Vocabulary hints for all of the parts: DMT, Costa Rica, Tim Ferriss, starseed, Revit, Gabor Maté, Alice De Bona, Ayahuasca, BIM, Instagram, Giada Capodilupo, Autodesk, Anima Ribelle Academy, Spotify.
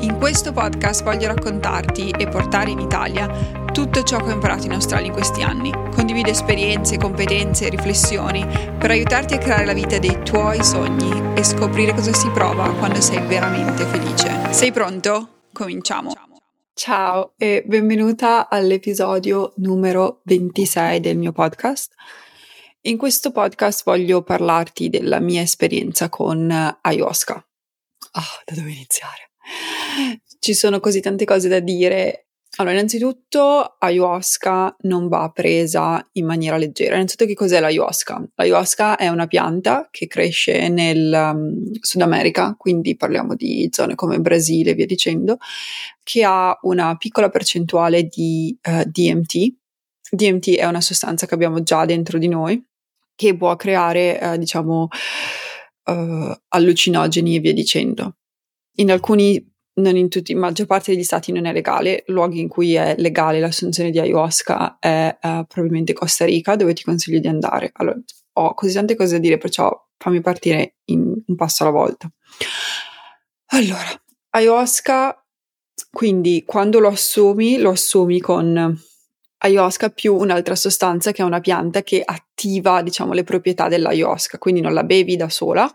In questo podcast voglio raccontarti e portare in Italia tutto ciò che ho imparato in Australia in questi anni. Condivido esperienze, competenze e riflessioni per aiutarti a creare la vita dei tuoi sogni e scoprire cosa si prova quando sei veramente felice. Sei pronto? Cominciamo! Ciao e benvenuta all'episodio numero 26 del mio podcast. In questo podcast voglio parlarti della mia esperienza con Ayahuasca. Da dove iniziare? Ci sono così tante cose da dire. Allora, innanzitutto Ayahuasca non va presa in maniera leggera. Innanzitutto, che cos'è l'Ayahuasca? L'Ayahuasca è una pianta che cresce nel Sud America, quindi parliamo di zone come Brasile e via dicendo, che ha una piccola percentuale di DMT. DMT è una sostanza che abbiamo già dentro di noi, che può creare, allucinogeni e via dicendo. In alcuni Non in tutti, in maggior parte degli stati non è legale. Luoghi in cui è legale l'assunzione di ayahuasca è probabilmente Costa Rica, dove ti consiglio di andare. Allora, ho così tante cose da dire, perciò fammi partire un passo alla volta. Allora, ayahuasca, quindi quando lo assumi con ayahuasca più un'altra sostanza che è una pianta che attiva, le proprietà dell'ayahuasca, quindi non la bevi da sola,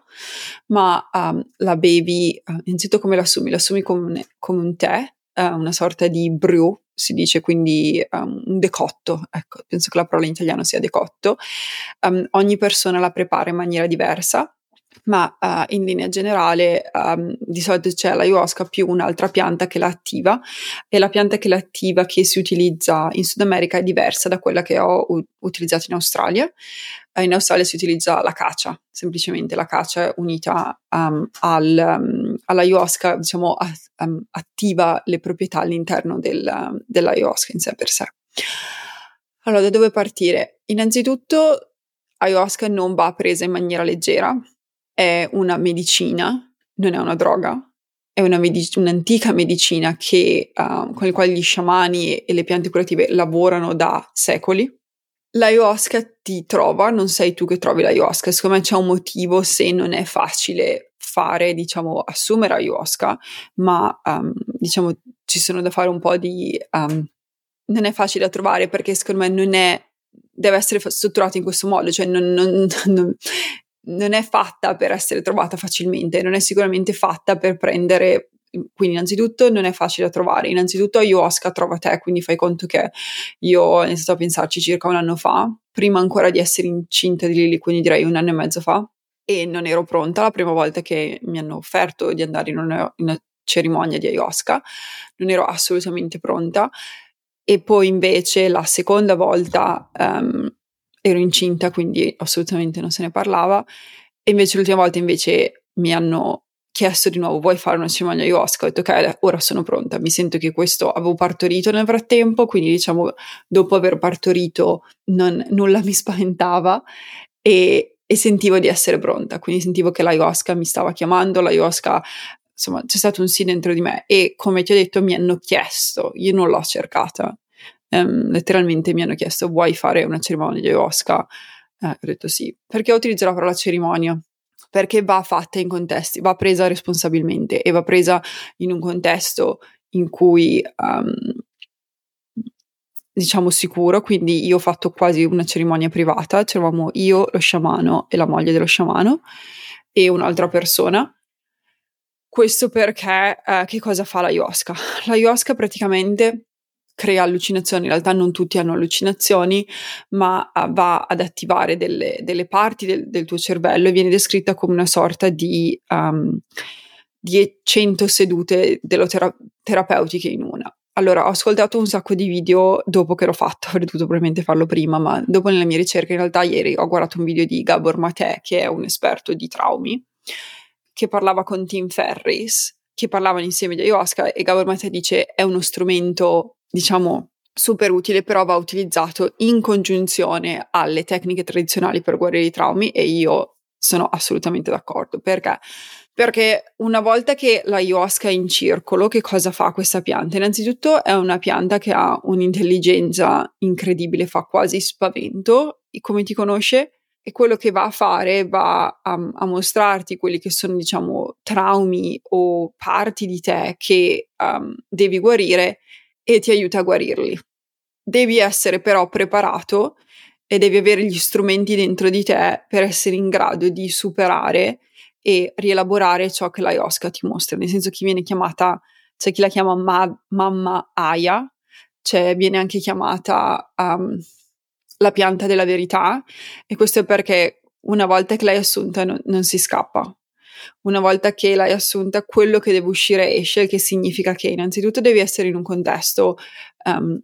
ma la bevi, innanzitutto come la assumi come un tè, una sorta di brew, si dice, quindi un decotto, ecco, penso che la parola in italiano sia decotto. Ogni persona la prepara in maniera diversa, ma in linea generale di solito c'è l'ayahuasca più un'altra pianta che la attiva, e la pianta che la attiva che si utilizza in Sud America è diversa da quella che ho utilizzato in Australia. In Australia si utilizza la cacia unita all'ayahuasca, attiva le proprietà all'interno dell'ayahuasca in sé per sé. Allora, da dove partire? Innanzitutto ayahuasca non va presa in maniera leggera. È una medicina, non è una droga, è un'antica medicina con la quale gli sciamani e le piante curative lavorano da secoli. L'ayahuasca ti trova, non sei tu che trovi l'ayahuasca. Secondo me c'è un motivo se non è facile fare, assumere ayahuasca, ma ci sono da fare un po' di... non è facile da trovare perché secondo me deve essere strutturato in questo modo, non è fatta per essere trovata facilmente, non è sicuramente fatta per prendere, quindi innanzitutto non è facile da trovare. Innanzitutto ayahuasca trova te, quindi fai conto che io ho iniziato a pensarci circa un anno fa, prima ancora di essere incinta di Lily, quindi direi 1 anno e mezzo fa, e non ero pronta. La prima volta che mi hanno offerto di andare in una cerimonia di ayahuasca non ero assolutamente pronta, e poi invece la seconda volta ero incinta, quindi assolutamente non se ne parlava, e invece l'ultima volta invece mi hanno chiesto di nuovo: vuoi fare una cerimonia ayahuasca? Ho detto ok, ora sono pronta, mi sento che questo, avevo partorito nel frattempo, quindi dopo aver partorito nulla mi spaventava e sentivo di essere pronta, quindi sentivo che l'ayahuasca mi stava chiamando, l'ayahuasca, c'è stato un sì dentro di me, e come ti ho detto mi hanno chiesto, io non l'ho cercata. Letteralmente mi hanno chiesto: vuoi fare una cerimonia di ayahuasca? Ho detto sì. Perché utilizzo la parola cerimonia? Perché va fatta in contesti, va presa responsabilmente e va presa in un contesto in cui sicuro. Quindi io ho fatto quasi una cerimonia privata, c'eravamo io, lo sciamano e la moglie dello sciamano e un'altra persona. Questo perché che cosa fa l'ayahuasca? L'ayahuasca praticamente crea allucinazioni, in realtà non tutti hanno allucinazioni, ma va ad attivare delle parti del tuo cervello, e viene descritta come una sorta di 100 sedute terapeutiche in una. Allora, ho ascoltato un sacco di video dopo che l'ho fatto, avrei dovuto probabilmente farlo prima, ma dopo nella mia ricerca in realtà ieri ho guardato un video di Gabor Maté, che è un esperto di traumi, che parlava con Tim Ferriss, che parlavano insieme di ayahuasca, e Gabor Maté dice: è uno strumento super utile, però va utilizzato in congiunzione alle tecniche tradizionali per guarire i traumi, e io sono assolutamente d'accordo. Perché? Perché una volta che l'ayahuasca è in circolo, che cosa fa questa pianta? Innanzitutto è una pianta che ha un'intelligenza incredibile, fa quasi spavento come ti conosce, e quello che va a fare va a mostrarti quelli che sono, diciamo, traumi o parti di te che devi guarire, e ti aiuta a guarirli. Devi essere però preparato e devi avere gli strumenti dentro di te per essere in grado di superare e rielaborare ciò che l'ayahuasca ti mostra, nel senso che viene chiamata, c'è chi la chiama mamma Aya, cioè viene anche chiamata la pianta della verità, e questo è perché una volta che l'hai assunta non si scappa. Una volta che l'hai assunta, quello che deve uscire esce, che significa che innanzitutto devi essere in un contesto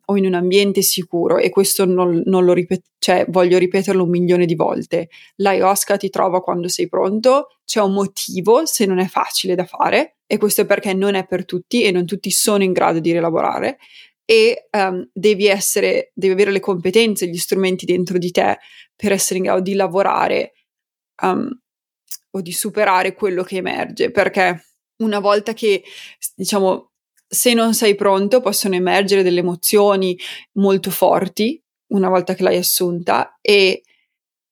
o in un ambiente sicuro, e questo non lo ripeto, cioè voglio ripeterlo 1.000.000 di volte. L'ayahuasca ti trova quando sei pronto, c'è un motivo se non è facile da fare, e questo è perché non è per tutti e non tutti sono in grado di rielaborare, e devi avere le competenze, gli strumenti dentro di te per essere in grado di lavorare o di superare quello che emerge, perché una volta che, diciamo, se non sei pronto possono emergere delle emozioni molto forti una volta che l'hai assunta, e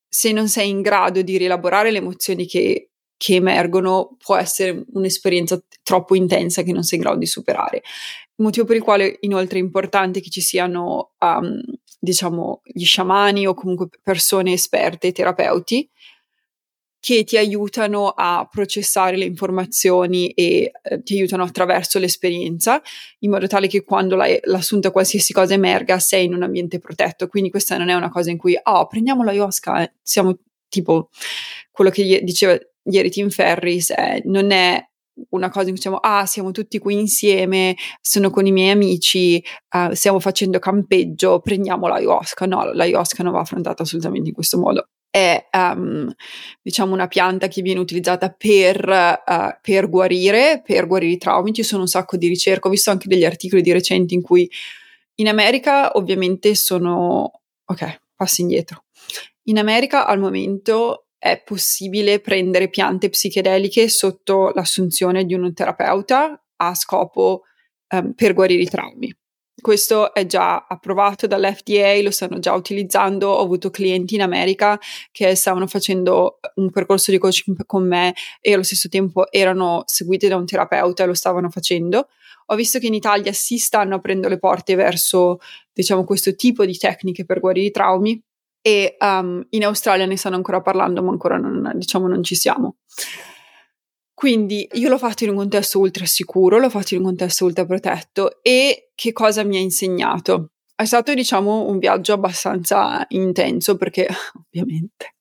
se non sei in grado di rielaborare le emozioni che emergono può essere un'esperienza troppo intensa che non sei in grado di superare. Il motivo per il quale inoltre è importante che ci siano gli sciamani o comunque persone esperte, terapeuti, che ti aiutano a processare le informazioni e ti aiutano attraverso l'esperienza, in modo tale che quando l'assunta qualsiasi cosa emerga sei in un ambiente protetto. Quindi questa non è una cosa in cui prendiamo l'ayahuasca, siamo tipo quello che diceva ieri Tim Ferriss, non è una cosa in cui diciamo siamo tutti qui insieme, sono con i miei amici, stiamo facendo campeggio, prendiamo l'ayahuasca. No, l'ayahuasca non va affrontata assolutamente in questo modo. È una pianta che viene utilizzata per guarire i traumi. Ci sono un sacco di ricerche, ho visto anche degli articoli di recenti in cui in America ovviamente in America al momento è possibile prendere piante psichedeliche sotto l'assunzione di un terapeuta a scopo per guarire i traumi. Questo è già approvato dall'FDA, lo stanno già utilizzando, ho avuto clienti in America che stavano facendo un percorso di coaching con me e allo stesso tempo erano seguite da un terapeuta e lo stavano facendo. Ho visto che in Italia si stanno aprendo le porte verso, questo tipo di tecniche per guarire i traumi, e in Australia ne stanno ancora parlando, ma ancora non ci siamo. Quindi io l'ho fatto in un contesto ultra sicuro, l'ho fatto in un contesto ultra protetto, e che cosa mi ha insegnato? È stato un viaggio abbastanza intenso, perché ovviamente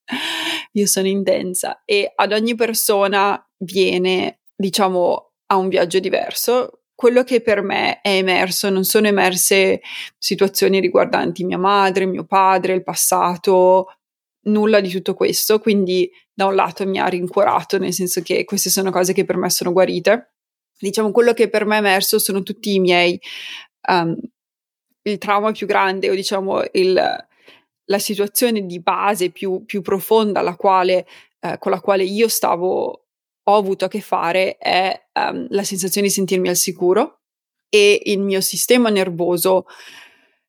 io sono intensa e ad ogni persona viene a un viaggio diverso. Quello che per me è emerso, non sono emerse situazioni riguardanti mia madre, mio padre, il passato, nulla di tutto questo, quindi da un lato mi ha rincuorato, nel senso che queste sono cose che per me sono guarite. Quello che per me è emerso sono tutti i miei il trauma più grande, o la situazione di base più profonda con la quale io ho avuto a che fare, è la sensazione di sentirmi al sicuro, e il mio sistema nervoso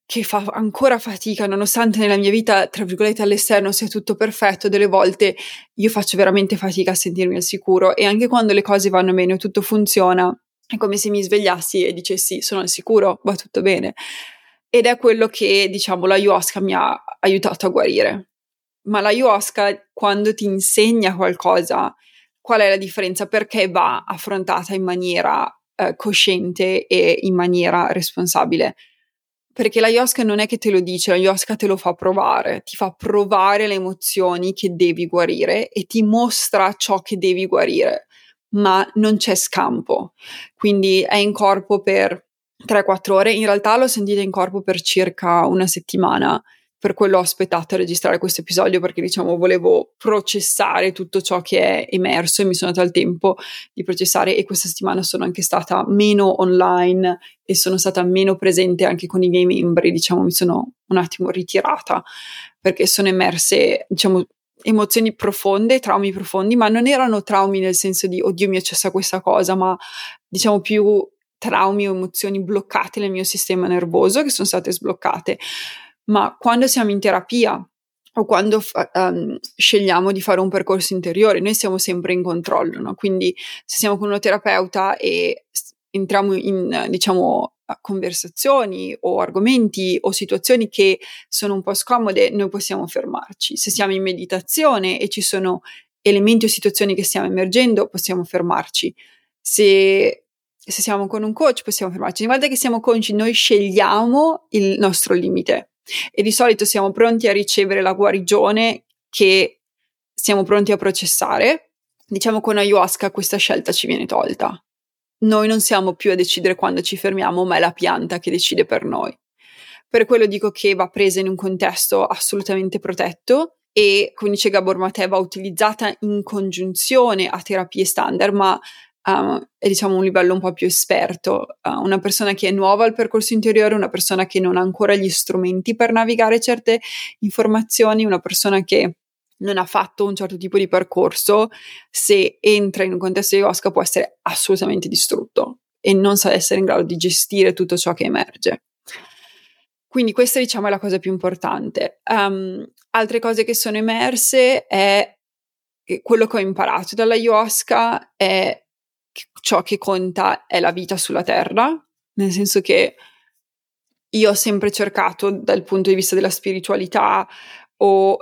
che fa ancora fatica, nonostante nella mia vita, tra virgolette, all'esterno sia tutto perfetto. Delle volte io faccio veramente fatica a sentirmi al sicuro, e anche quando le cose vanno bene o tutto funziona è come se mi svegliassi e dicessi sono al sicuro, va tutto bene, ed è quello che l'ayahuasca mi ha aiutato a guarire. Ma l'ayahuasca, quando ti insegna qualcosa, qual è la differenza? Perché va affrontata in maniera cosciente e in maniera responsabile. Perché l'ayahuasca non è che te lo dice, l'ayahuasca te lo fa provare, ti fa provare le emozioni che devi guarire e ti mostra ciò che devi guarire, ma non c'è scampo. Quindi è in corpo per 3-4 ore, in realtà l'ho sentita in corpo per circa una settimana, per quello ho aspettato a registrare questo episodio, perché diciamo volevo processare tutto ciò che è emerso e mi sono data il tempo di processare, e questa settimana sono anche stata meno online e sono stata meno presente anche con i miei membri, diciamo mi sono un attimo ritirata perché sono emerse diciamo emozioni profonde, traumi profondi, ma non erano traumi nel senso di oddio mi è successa questa cosa, ma diciamo più traumi o emozioni bloccate nel mio sistema nervoso che sono state sbloccate. Ma quando siamo in terapia o quando scegliamo di fare un percorso interiore, noi siamo sempre in controllo, no? Quindi se siamo con uno terapeuta e entriamo in diciamo conversazioni o argomenti o situazioni che sono un po' scomode, noi possiamo fermarci. Se siamo in meditazione e ci sono elementi o situazioni che stiamo emergendo, possiamo fermarci. Se siamo con un coach possiamo fermarci. Ogni volta che siamo consci noi scegliamo il nostro limite e di solito siamo pronti a ricevere la guarigione che siamo pronti a processare. Diciamo con Ayahuasca questa scelta ci viene tolta. Noi non siamo più a decidere quando ci fermiamo, ma è la pianta che decide per noi. Per quello dico che va presa in un contesto assolutamente protetto e, come dice Gabor Maté, va utilizzata in congiunzione a terapie standard, ma è diciamo un livello un po' più esperto, una persona che è nuova al percorso interiore, una persona che non ha ancora gli strumenti per navigare certe informazioni, una persona che non ha fatto un certo tipo di percorso, se entra in un contesto di ayahuasca può essere assolutamente distrutto e non sa essere in grado di gestire tutto ciò che emerge. Quindi questa diciamo è la cosa più importante. Altre cose che sono emerse è che quello che ho imparato dalla ayahuasca è ciò che conta è la vita sulla terra, nel senso che io ho sempre cercato dal punto di vista della spiritualità o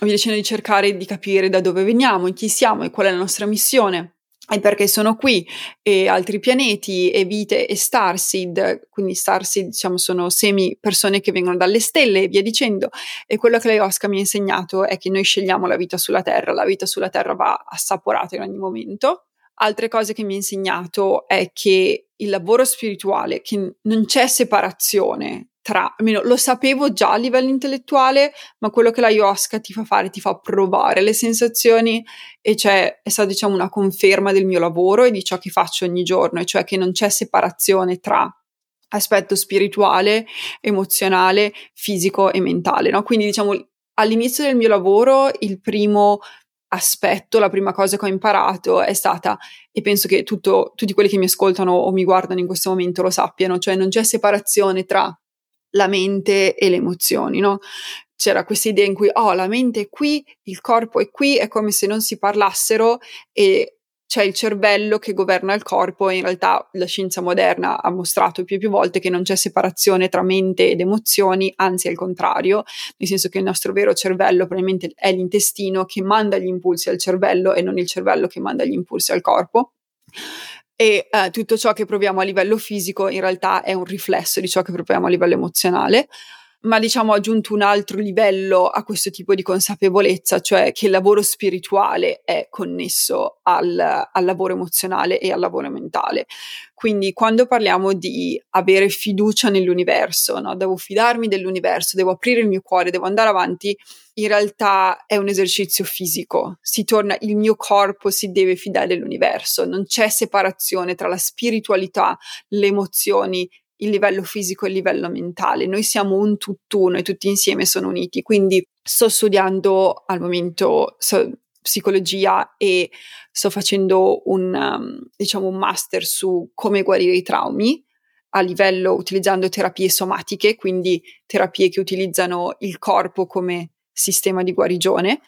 vicino di cercare di capire da dove veniamo, chi siamo e qual è la nostra missione e perché sono qui, e altri pianeti e vite e starseed, quindi starseed diciamo sono semi, persone che vengono dalle stelle e via dicendo. E quello che l'ayahuasca mi ha insegnato è che noi scegliamo la vita sulla terra, la vita sulla terra va assaporata in ogni momento. Altre cose che mi ha insegnato è che il lavoro spirituale, che non c'è separazione tra, almeno lo sapevo già a livello intellettuale, ma quello che l'ayahuasca ti fa fare, ti fa provare le sensazioni e cioè è stata diciamo una conferma del mio lavoro e di ciò che faccio ogni giorno, e cioè che non c'è separazione tra aspetto spirituale, emozionale, fisico e mentale, no? Quindi diciamo all'inizio del mio lavoro il primo aspetto, la prima cosa che ho imparato è stata, e penso che tutti quelli che mi ascoltano o mi guardano in questo momento lo sappiano, cioè non c'è separazione tra la mente e le emozioni, no? C'era questa idea in cui la mente è qui, il corpo è qui, è come se non si parlassero e c'è il cervello che governa il corpo, e in realtà la scienza moderna ha mostrato più e più volte che non c'è separazione tra mente ed emozioni, anzi al contrario, nel senso che il nostro vero cervello probabilmente è l'intestino che manda gli impulsi al cervello e non il cervello che manda gli impulsi al corpo. E tutto ciò che proviamo a livello fisico in realtà è un riflesso di ciò che proviamo a livello emozionale. Ma diciamo ho aggiunto un altro livello a questo tipo di consapevolezza, cioè che il lavoro spirituale è connesso al lavoro emozionale e al lavoro mentale. Quindi quando parliamo di avere fiducia nell'universo, no? Devo fidarmi dell'universo, devo aprire il mio cuore, devo andare avanti, in realtà è un esercizio fisico, il mio corpo si deve fidare dell'universo, non c'è separazione tra la spiritualità, le emozioni, il livello fisico e il livello mentale, noi siamo un tutt'uno e tutti insieme sono uniti. Quindi sto studiando al momento psicologia e sto facendo un master su come guarire i traumi a livello utilizzando terapie somatiche, quindi terapie che utilizzano il corpo come sistema di guarigione,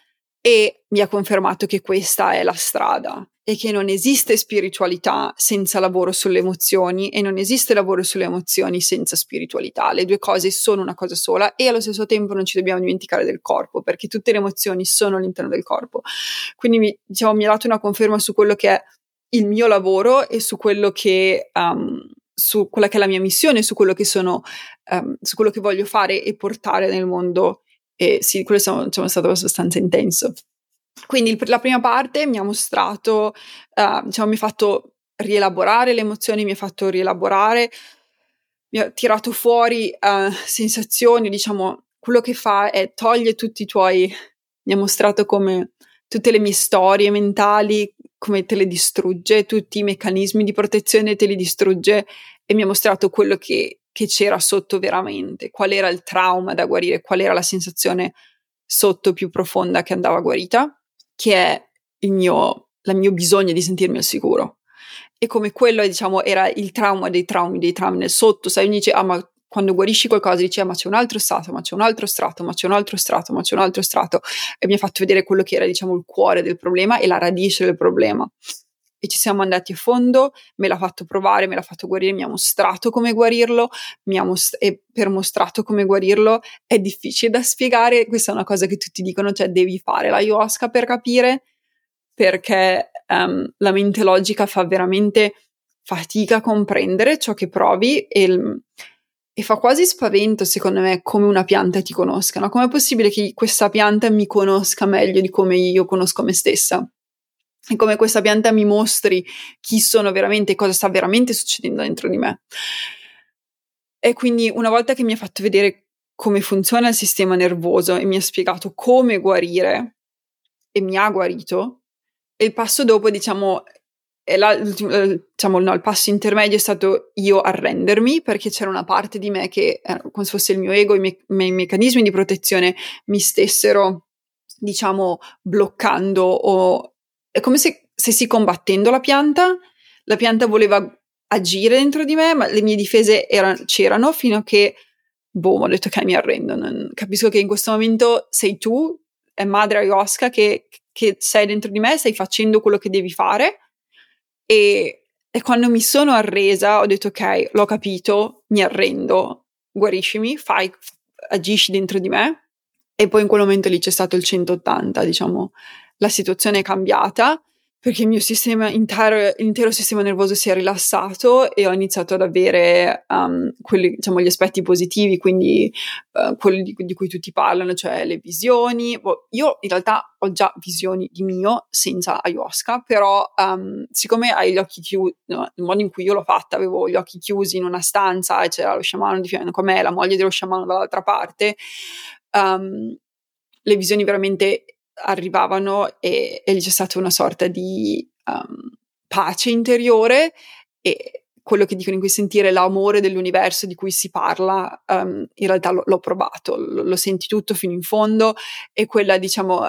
e mi ha confermato che questa è la strada. E che non esiste spiritualità senza lavoro sulle emozioni e non esiste lavoro sulle emozioni senza spiritualità. Le due cose sono una cosa sola e allo stesso tempo non ci dobbiamo dimenticare del corpo, perché tutte le emozioni sono all'interno del corpo. Quindi mi ha dato una conferma su quello che è il mio lavoro e su quello che su quella che è la mia missione, su quello che sono su quello che voglio fare e portare nel mondo. E sì, quello è stato abbastanza intenso. Quindi la prima parte mi ha mostrato, mi ha fatto rielaborare le emozioni, mi ha fatto rielaborare, mi ha tirato fuori sensazioni, diciamo, quello che fa è toglie tutti i tuoi, mi ha mostrato come tutte le mie storie mentali, come te le distrugge, tutti i meccanismi di protezione te li distrugge, e mi ha mostrato quello che c'era sotto veramente, qual era il trauma da guarire, qual era la sensazione sotto più profonda che andava guarita, che è il mio bisogno di sentirmi al sicuro. E come quello, diciamo, era il trauma dei traumi nel sotto, sai, ogni dice, ma quando guarisci qualcosa dici, ma c'è un altro strato, ma c'è un altro strato, ma c'è un altro strato, ma c'è un altro strato, e mi ha fatto vedere quello che era, diciamo, il cuore del problema e la radice del problema. E ci siamo andati a fondo, me l'ha fatto provare, me l'ha fatto guarire, mi ha mostrato come guarirlo, e per mostrato come guarirlo è difficile da spiegare, questa è una cosa che tutti dicono, cioè devi fare la ayahuasca per capire, perché la mente logica fa veramente fatica a comprendere ciò che provi e fa quasi spavento, secondo me, come una pianta ti conosca, no? Com'è possibile che questa pianta mi conosca meglio di come io conosco me stessa? E come questa pianta mi mostri chi sono veramente e cosa sta veramente succedendo dentro di me. E quindi una volta che mi ha fatto vedere come funziona il sistema nervoso e mi ha spiegato come guarire, e mi ha guarito, e il passo dopo, diciamo, il passo intermedio è stato io arrendermi, perché c'era una parte di me che, come se fosse il mio ego, i miei meccanismi di protezione mi stessero, diciamo, bloccando, o è come se stessi combattendo la pianta voleva agire dentro di me, ma le mie difese c'erano fino a che, ho detto ok, mi arrendo, non capisco che in questo momento sei tu, è madre ayahuasca che sei dentro di me, stai facendo quello che devi fare, e quando mi sono arresa ho detto ok, l'ho capito, mi arrendo, guariscimi, agisci dentro di me. E poi in quel momento lì c'è stato il 180, diciamo. La situazione è cambiata perché il mio sistema intero sistema nervoso si è rilassato e ho iniziato ad avere quelli, diciamo, gli aspetti positivi, quindi quelli di cui tutti parlano, cioè le visioni. Io in realtà ho già visioni di mio senza ayahuasca, però siccome hai gli occhi chiusi, no, il modo in cui io l'ho fatta, avevo gli occhi chiusi in una stanza e c'era lo sciamano di fianco a me, la moglie dello sciamano dall'altra parte, le visioni veramente arrivavano e c'è stata una sorta di pace interiore, e quello che dicono in cui sentire l'amore dell'universo di cui si parla, in realtà l'ho provato, lo senti tutto fino in fondo, e quella, diciamo,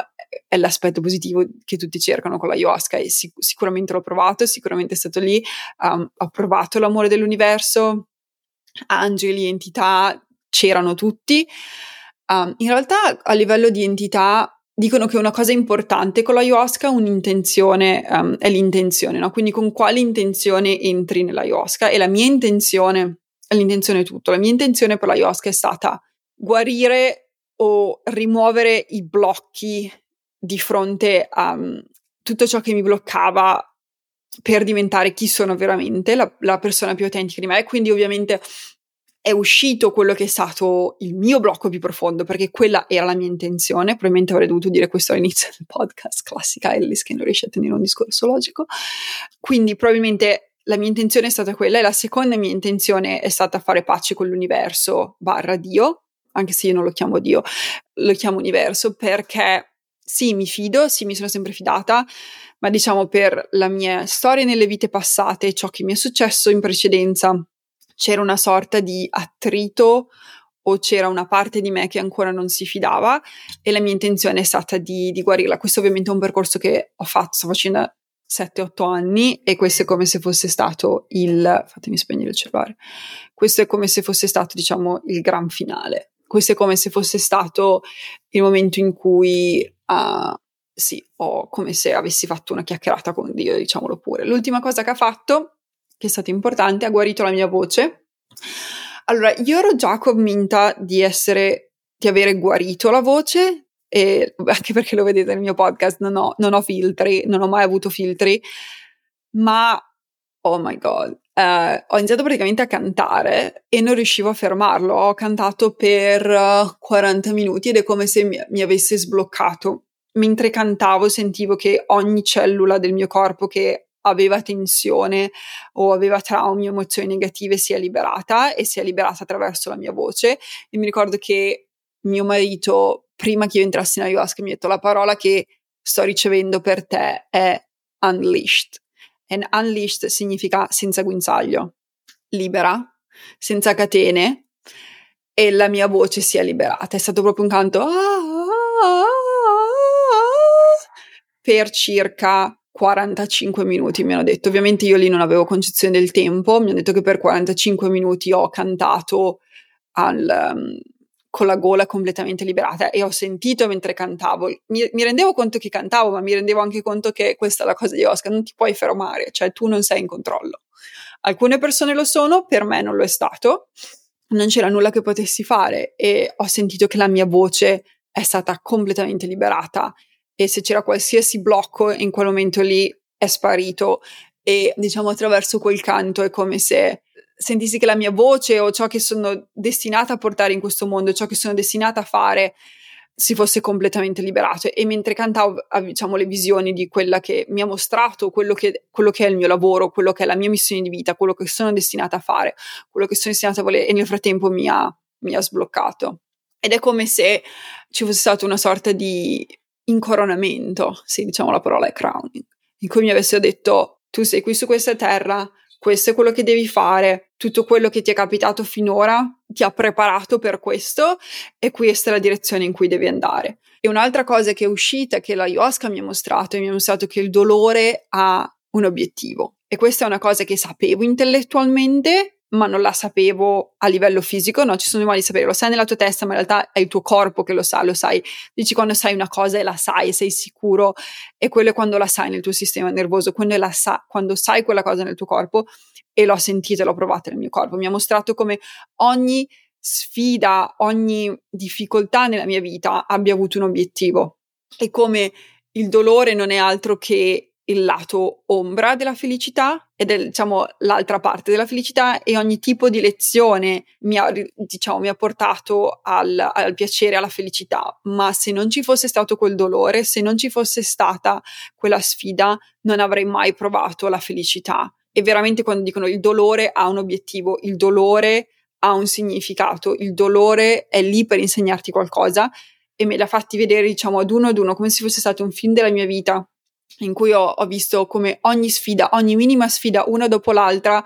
è l'aspetto positivo che tutti cercano con la ayahuasca, e sicuramente l'ho provato, sicuramente è stato lì, ho provato l'amore dell'universo, angeli, entità, c'erano tutti. In realtà a livello di entità dicono che una cosa importante con la ayahuasca è un'intenzione, è l'intenzione, no? Quindi con quale intenzione entri nella ayahuasca, e la mia intenzione, l'intenzione è tutto. La mia intenzione per la ayahuasca è stata guarire o rimuovere i blocchi di fronte a tutto ciò che mi bloccava per diventare chi sono veramente, la persona più autentica di me, e quindi ovviamente è uscito quello che è stato il mio blocco più profondo, perché quella era la mia intenzione. Probabilmente avrei dovuto dire questo all'inizio del podcast, classica Alice che non riesce a tenere un discorso logico. Quindi probabilmente la mia intenzione è stata quella, e la seconda mia intenzione è stata fare pace con l'universo / Dio, anche se io non lo chiamo Dio, lo chiamo universo, perché sì, mi fido, sì, mi sono sempre fidata, ma diciamo per la mia storia nelle vite passate, ciò che mi è successo in precedenza, c'era una sorta di attrito, o c'era una parte di me che ancora non si fidava, e la mia intenzione è stata di guarirla. Questo ovviamente è un percorso che ho fatto, sto facendo 7-8 anni, e questo è come se fosse stato fatemi spegnere il cellulare. Questo è come se fosse stato, diciamo, il gran finale. Questo è come se fosse stato il momento in cui come se avessi fatto una chiacchierata con Dio, diciamolo pure. L'ultima cosa che ha fatto, che è stato importante, ha guarito la mia voce. Allora, io ero già convinta di avere guarito la voce, e anche perché lo vedete nel mio podcast, non ho filtri, non ho mai avuto filtri, ma oh my god, ho iniziato praticamente a cantare e non riuscivo a fermarlo. Ho cantato per 40 minuti ed è come se mi avesse sbloccato. Mentre cantavo sentivo che ogni cellula del mio corpo che aveva tensione o aveva traumi o emozioni negative si è liberata, e si è liberata attraverso la mia voce. E mi ricordo che mio marito, prima che io entrassi in Ayahuasca, mi ha detto: la parola che sto ricevendo per te è unleashed. And unleashed significa senza guinzaglio, libera, senza catene, e la mia voce si è liberata. È stato proprio un canto per circa 45 minuti, mi hanno detto. Ovviamente io lì non avevo concezione del tempo, mi hanno detto che per 45 minuti ho cantato con la gola completamente liberata, e ho sentito mentre cantavo, mi rendevo conto che cantavo, ma mi rendevo anche conto che questa è la cosa di Oscar, non ti puoi fermare, cioè tu non sei in controllo. Alcune persone lo sono, per me non lo è stato, non c'era nulla che potessi fare, e ho sentito che la mia voce è stata completamente liberata, e se c'era qualsiasi blocco in quel momento lì è sparito, e diciamo attraverso quel canto è come se sentissi che la mia voce, o ciò che sono destinata a portare in questo mondo, ciò che sono destinata a fare, si fosse completamente liberato. E mentre cantavo, diciamo, le visioni di quella che mi ha mostrato quello che è il mio lavoro, quello che è la mia missione di vita, quello che sono destinata a fare, quello che sono destinata a volere, e nel frattempo mi ha sbloccato. Ed è come se ci fosse stato una sorta di incoronamento, sì, diciamo la parola è crowning, in cui mi avessero detto: tu sei qui su questa terra, questo è quello che devi fare, tutto quello che ti è capitato finora ti ha preparato per questo, e questa è la direzione in cui devi andare. E un'altra cosa che è uscita, che la ayahuasca mi ha mostrato che il dolore ha un obiettivo, e questa è una cosa che sapevo intellettualmente, ma non la sapevo a livello fisico, no? Ci sono i modi di sapere, lo sai nella tua testa, ma in realtà è il tuo corpo che lo sa, lo sai. Dici quando sai una cosa e la sai, sei sicuro, e quello è quando la sai nel tuo sistema nervoso, quando sai quella cosa nel tuo corpo, e l'ho sentita, l'ho provata nel mio corpo. Mi ha mostrato come ogni sfida, ogni difficoltà nella mia vita abbia avuto un obiettivo, e come il dolore non è altro che il lato ombra della felicità, ed è, diciamo, l'altra parte della felicità, e ogni tipo di lezione mi ha portato al piacere, alla felicità. Ma se non ci fosse stato quel dolore, se non ci fosse stata quella sfida, non avrei mai provato la felicità. E veramente quando dicono il dolore ha un obiettivo, il dolore ha un significato, il dolore è lì per insegnarti qualcosa, e me l'ha fatti vedere, diciamo, ad uno, come se fosse stato un film della mia vita, in cui ho visto come ogni sfida, ogni minima sfida, una dopo l'altra,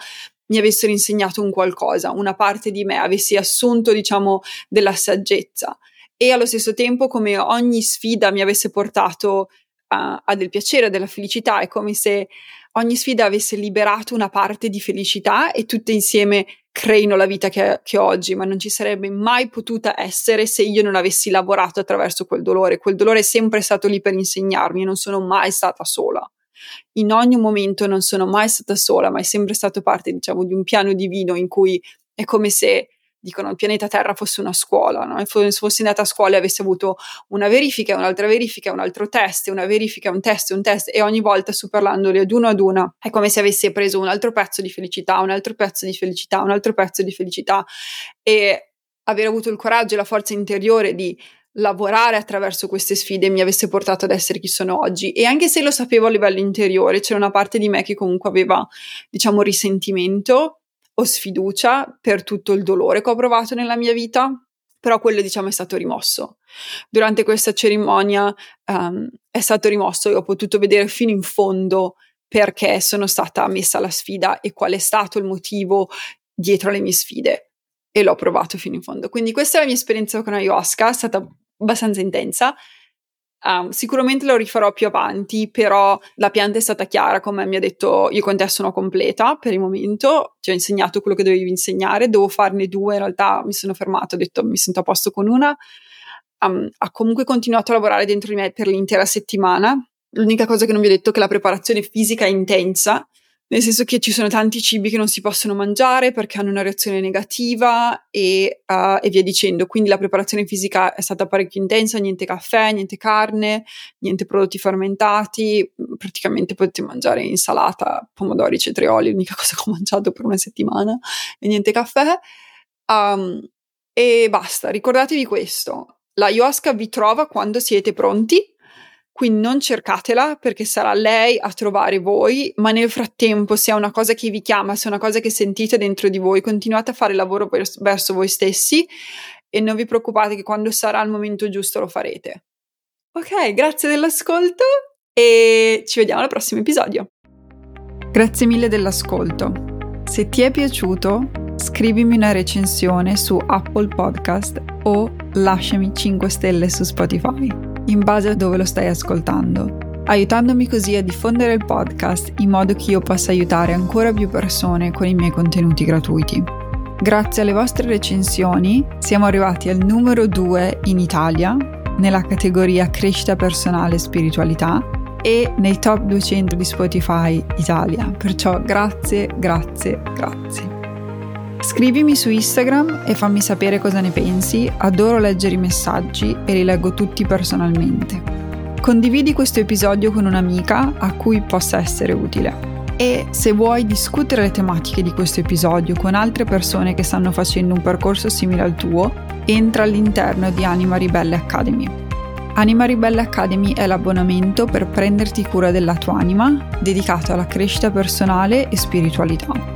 mi avessero insegnato un qualcosa, una parte di me, avessi assunto, diciamo, della saggezza, e allo stesso tempo come ogni sfida mi avesse portato a del piacere, a della felicità. È come se ogni sfida avesse liberato una parte di felicità, e tutte insieme creino la vita che ho oggi, ma non ci sarebbe mai potuta essere se io non avessi lavorato attraverso quel dolore. Quel dolore è sempre stato lì per insegnarmi, non sono mai stata sola. In ogni momento non sono mai stata sola, ma è sempre stato parte, diciamo, di un piano divino in cui è come se, dicono, il pianeta Terra fosse una scuola, no? Se fossi andata a scuola e avessi avuto una verifica, un'altra verifica, un altro test, una verifica, un test, e ogni volta superlandoli ad una, è come se avessi preso un altro pezzo di felicità, un altro pezzo di felicità, un altro pezzo di felicità. E aver avuto il coraggio e la forza interiore di lavorare attraverso queste sfide mi avesse portato ad essere chi sono oggi. E anche se lo sapevo a livello interiore, c'era una parte di me che comunque aveva, diciamo, risentimento o sfiducia per tutto il dolore che ho provato nella mia vita, però quello, diciamo, è stato rimosso. Durante questa cerimonia è stato rimosso, e ho potuto vedere fino in fondo perché sono stata messa alla sfida e qual è stato il motivo dietro alle mie sfide, e l'ho provato fino in fondo. Quindi questa è la mia esperienza con Ayahuasca, è stata abbastanza intensa. Sicuramente lo rifarò più avanti, però la pianta è stata chiara, come mi ha detto: io con te sono completa per il momento, ti ho insegnato quello che dovevi insegnare, devo farne due, in realtà mi sono fermata, ho detto mi sento a posto con una. Ha comunque continuato a lavorare dentro di me per l'intera settimana. L'unica cosa che non vi ho detto è che la preparazione fisica è intensa, nel senso che ci sono tanti cibi che non si possono mangiare perché hanno una reazione negativa, e via dicendo. Quindi la preparazione fisica è stata parecchio intensa, niente caffè, niente carne, niente prodotti fermentati, praticamente potete mangiare insalata, pomodori, cetrioli, l'unica cosa che ho mangiato per una settimana, e niente caffè. E basta, ricordatevi questo: la ayahuasca vi trova quando siete pronti, Quindi non cercatela, perché sarà lei a trovare voi, ma nel frattempo, se è una cosa che vi chiama, se è una cosa che sentite dentro di voi, continuate a fare il lavoro verso voi stessi e non vi preoccupate che quando sarà il momento giusto lo farete. Ok, grazie dell'ascolto e ci vediamo al prossimo episodio. Grazie mille dell'ascolto. Se ti è piaciuto, scrivimi una recensione su Apple Podcast o lasciami 5 stelle su Spotify, in base a dove lo stai ascoltando, aiutandomi così a diffondere il podcast in modo che io possa aiutare ancora più persone con i miei contenuti gratuiti. Grazie alle vostre recensioni siamo arrivati al numero 2 in Italia nella categoria crescita personale e spiritualità e nei top 200 di Spotify Italia, perciò grazie, grazie, grazie. Scrivimi su Instagram e fammi sapere cosa ne pensi, adoro leggere i messaggi e li leggo tutti personalmente. Condividi questo episodio con un'amica a cui possa essere utile. E se vuoi discutere le tematiche di questo episodio con altre persone che stanno facendo un percorso simile al tuo, entra all'interno di Anima Ribelle Academy. Anima Ribelle Academy è l'abbonamento per prenderti cura della tua anima, dedicato alla crescita personale e spiritualità.